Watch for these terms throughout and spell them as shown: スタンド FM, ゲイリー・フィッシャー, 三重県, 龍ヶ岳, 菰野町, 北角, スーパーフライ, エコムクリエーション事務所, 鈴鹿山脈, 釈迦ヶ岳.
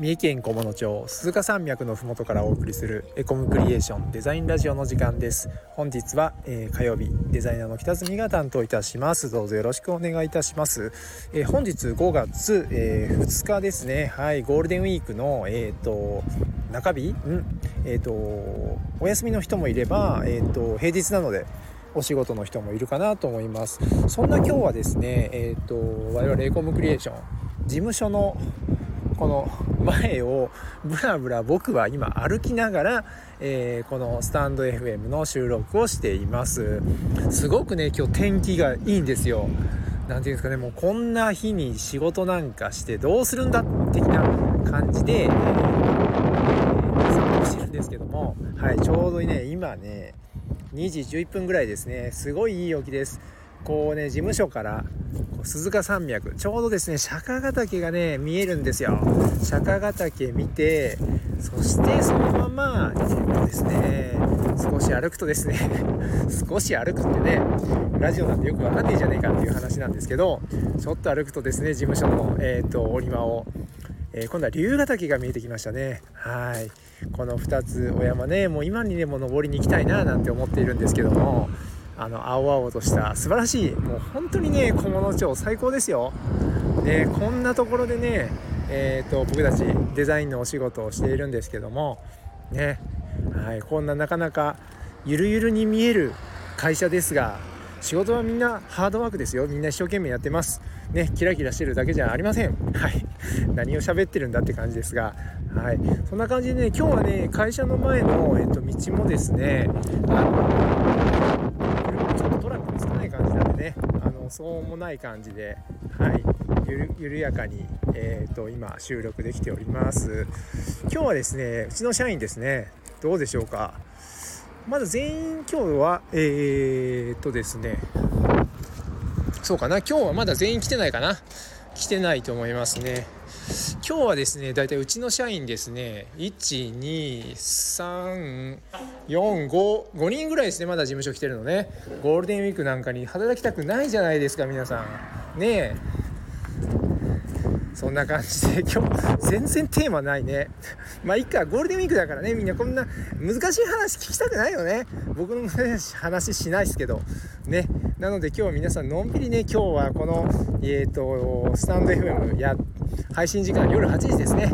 三重県菰野町鈴鹿山脈のふもとからお送りするエコムクリエーションデザインラジオの時間です。本日は、火曜日デザイナーの北角が担当いたします。どうぞよろしくお願いいたします。本日5月、2日ですね。はい、ゴールデンウィークの、中日、お休みの人もいれば、平日なのでお仕事の人もいるかなと思います。そんな今日はですね、我々エコムクリエーション事務所のこの前をブラブラ僕は今歩きながら、このスタンド FM の収録をしています。すごくね今日天気がいいんですよ。なんていうんですかね、もうこんな日に仕事なんかしてどうするんだ的な感じで、散歩してるんですけども、はい、ちょうどね今ね2時11分ぐらいですね。すごいいい陽気です。こうね事務所から鈴鹿山脈ちょうどですね釈迦ヶ岳がね見えるんですよ。釈迦ヶ岳見て、そしてそのままですね少し歩くとですね少し歩くってねラジオなんてよくわかんねえじゃねえかっていう話なんですけど、ちょっと歩くとですね事務所の、折り間を、今度は龍ヶ岳が見えてきましたね。はい、この2つお山ねもう今にでも登りに行きたいななんて思っているんですけども、青々とした素晴らしい、もう本当にね菰野町最高ですよ。でこんなところでね、僕たちデザインのお仕事をしているんですけどもね、はい、こんななかなかゆるゆるに見える会社ですが、仕事はみんなハードワークですよ。みんな一生懸命やってますね。キラキラしてるだけじゃありません。はい、何を喋ってるんだって感じですが、はい、そんな感じでね今日はね会社の前の、道もですねそうもない感じで、はい、緩やかに、今収録できております。今日はですねうちの社員ですね、どうでしょうか。まだ全員今日はですね、そうかな、今日はまだ全員来てないかな、来てないと思いますね。今日はですねだいたいうちの社員ですね 1,2,3,4,5 人ぐらいですね、まだ事務所来てるのね。ゴールデンウィークなんかに働きたくないじゃないですか皆さんね。えそんな感じで今日全然テーマないね。まあいっか、ゴールデンウィークだからね、みんなこんな難しい話聞きたくないよね。僕の話しないですけどね。なので今日皆さんのんびりね、今日はこのスタンド FM 配信時間夜8時ですね。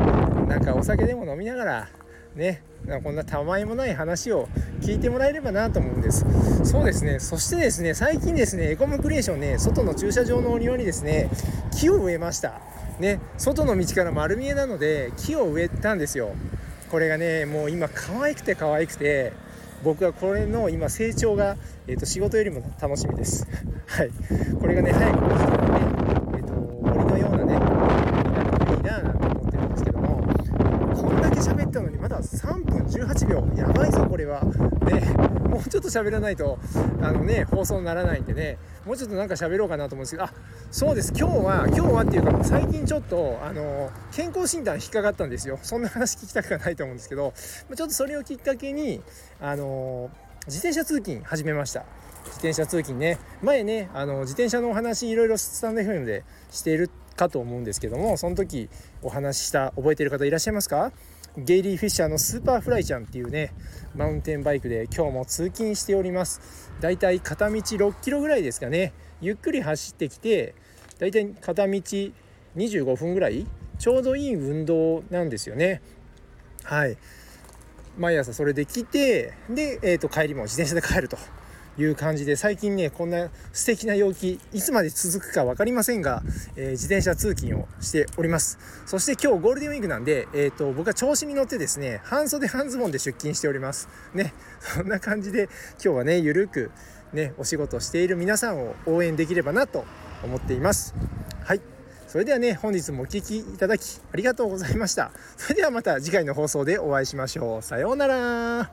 なんかお酒でも飲みながらね、こんなたまにもない話を聞いてもらえればなと思うんです。そうですね、そしてですね最近ですねエコムクリエーションね外の駐車場のお庭にですね木を植えましたね。外の道から丸見えなので木を植えたんですよ。これがねもう今可愛くて僕はこれの今成長が、仕事よりも楽しみです。はい、これがね早く来たらね、森のようなねいいななんて思ってるんですけども、こんだけ喋ったのにまだ3分18秒、やばいぞこれはね。もうちょっと喋らないと放送にならないんでね、もうちょっとなんか喋ろうかなと思うんですけど、あ、そうです、今日はっていうか最近ちょっと健康診断引っかかったんですよ。そんな話聞きたくはないと思うんですけど、ちょっとそれをきっかけに自転車通勤始めました。自転車通勤ね、前ね自転車のお話いろいろスタンド FM でしているかと思うんですけども、その時お話しした覚えている方いらっしゃいますか。ゲイリー・フィッシャーのスーパーフライちゃんっていうねマウンテンバイクで今日も通勤しております。だいたい片道6キロぐらいですかね、ゆっくり走ってきてだいたい片道25分ぐらい、ちょうどいい運動なんですよね。はい、毎朝それで来てで、帰りも自転車で帰るという感じで、最近ねこんな素敵な陽気いつまで続くか分かりませんが、自転車通勤をしております。そして今日ゴールデンウィークなんで、僕は調子に乗ってですね半袖半ズボンで出勤しておりますね。そんな感じで今日はねゆるくねお仕事している皆さんを応援できればなと思っています。はい、それではね本日もお聞きいただきありがとうございました。それではまた次回の放送でお会いしましょう。さようなら。